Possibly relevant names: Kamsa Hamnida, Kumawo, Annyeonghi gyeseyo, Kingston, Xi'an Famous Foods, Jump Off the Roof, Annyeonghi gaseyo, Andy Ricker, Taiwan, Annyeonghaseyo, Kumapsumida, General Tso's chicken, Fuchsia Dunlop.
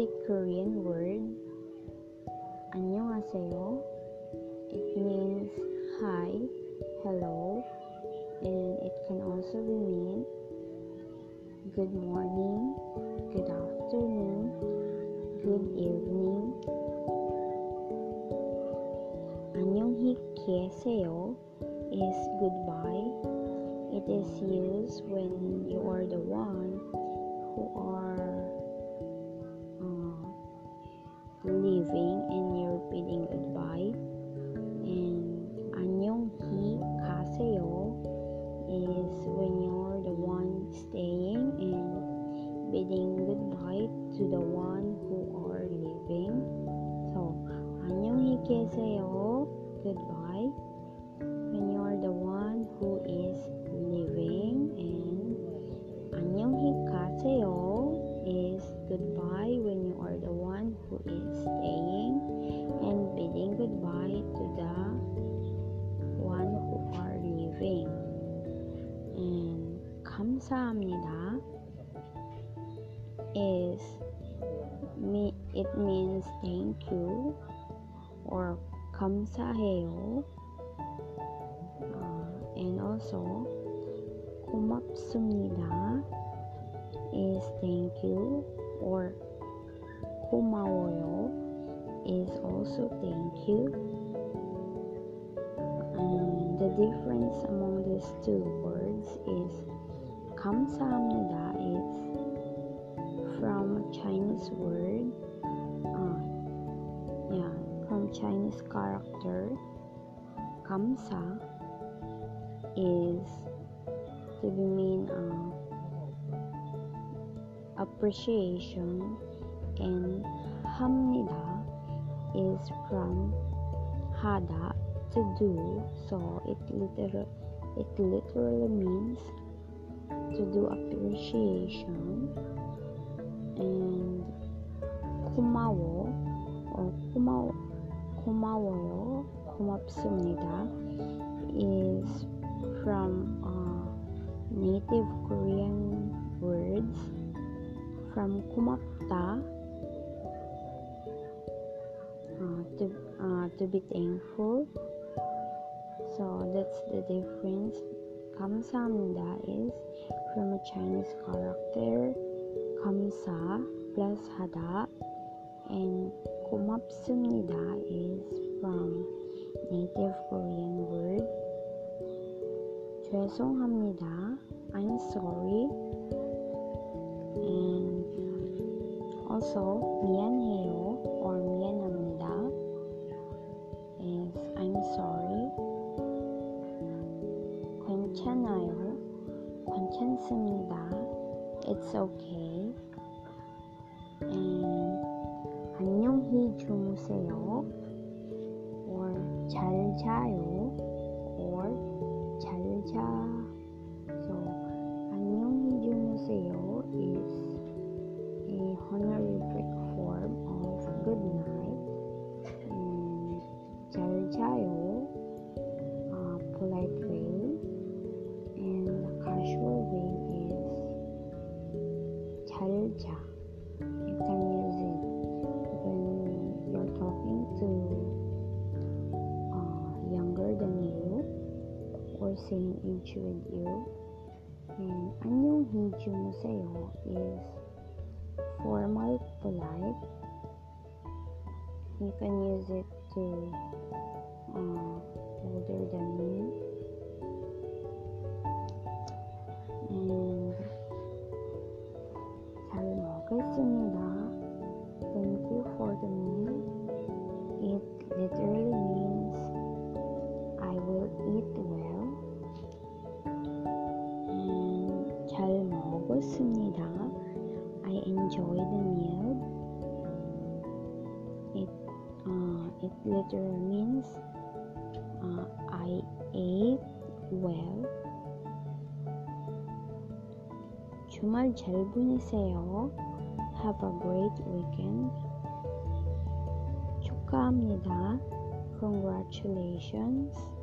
basic Korean word Annyeonghaseyo. It means hi, hello, and it can also be mean good morning, good afternoon, good evening. Annyeonghi gyeseyo is goodbye. It is used when you are the one who are leaving and you're bidding goodbye. And Annyeonghi gaseyo is when you're the one staying and bidding goodbye to the one who are leaving. So Annyeonghi gyeseyo, goodbye, when you're the one who is leaving. And Annyeonghi gaseyo is goodbye when you are the one who is staying and bidding goodbye to the one who are leaving. And Kamsa Hamnida is it means thank you or 감사해요. And also kumapsumida is thank you, or kumawo is also thank you. And the difference among these two words is Kamsa Hamnida is from Chinese word, from Chinese character. Kamsa is to be mean appreciation, and hamnida is from hada, to do. So it literally means to do appreciation. And kumawo or kumawoyo, kumapsumida is from native Korean words, from kumapta, to be thankful. So that's the difference. Kamsa Hamnida is from a Chinese character, kamsa plus hada, and kumapsumnida is from native Korean word, 죄송합니다, I'm sorry, and also 미안해요 or 미안합니다 is I'm sorry, 괜찮아요, 괜찮습니다, it's okay, and 안녕히 주무세요 or 잘 자요 or 잘 자. So 안녕히 주무세요 is a honorific form of good night, and 잘 자요 polite way, and the casual way is 잘 자. You can use it when you're talking to younger than you or same age with you. And 안녕히 주무세요 is formal, polite. You can use it to older than you. And 잘 먹겠습니다. Thank you for the meal. It literally means I will eat well. And 잘 먹었습니다. I enjoy the meal. It literally means I ate well. 주말 잘 보내세요. Have a great weekend. 축하합니다. Congratulations.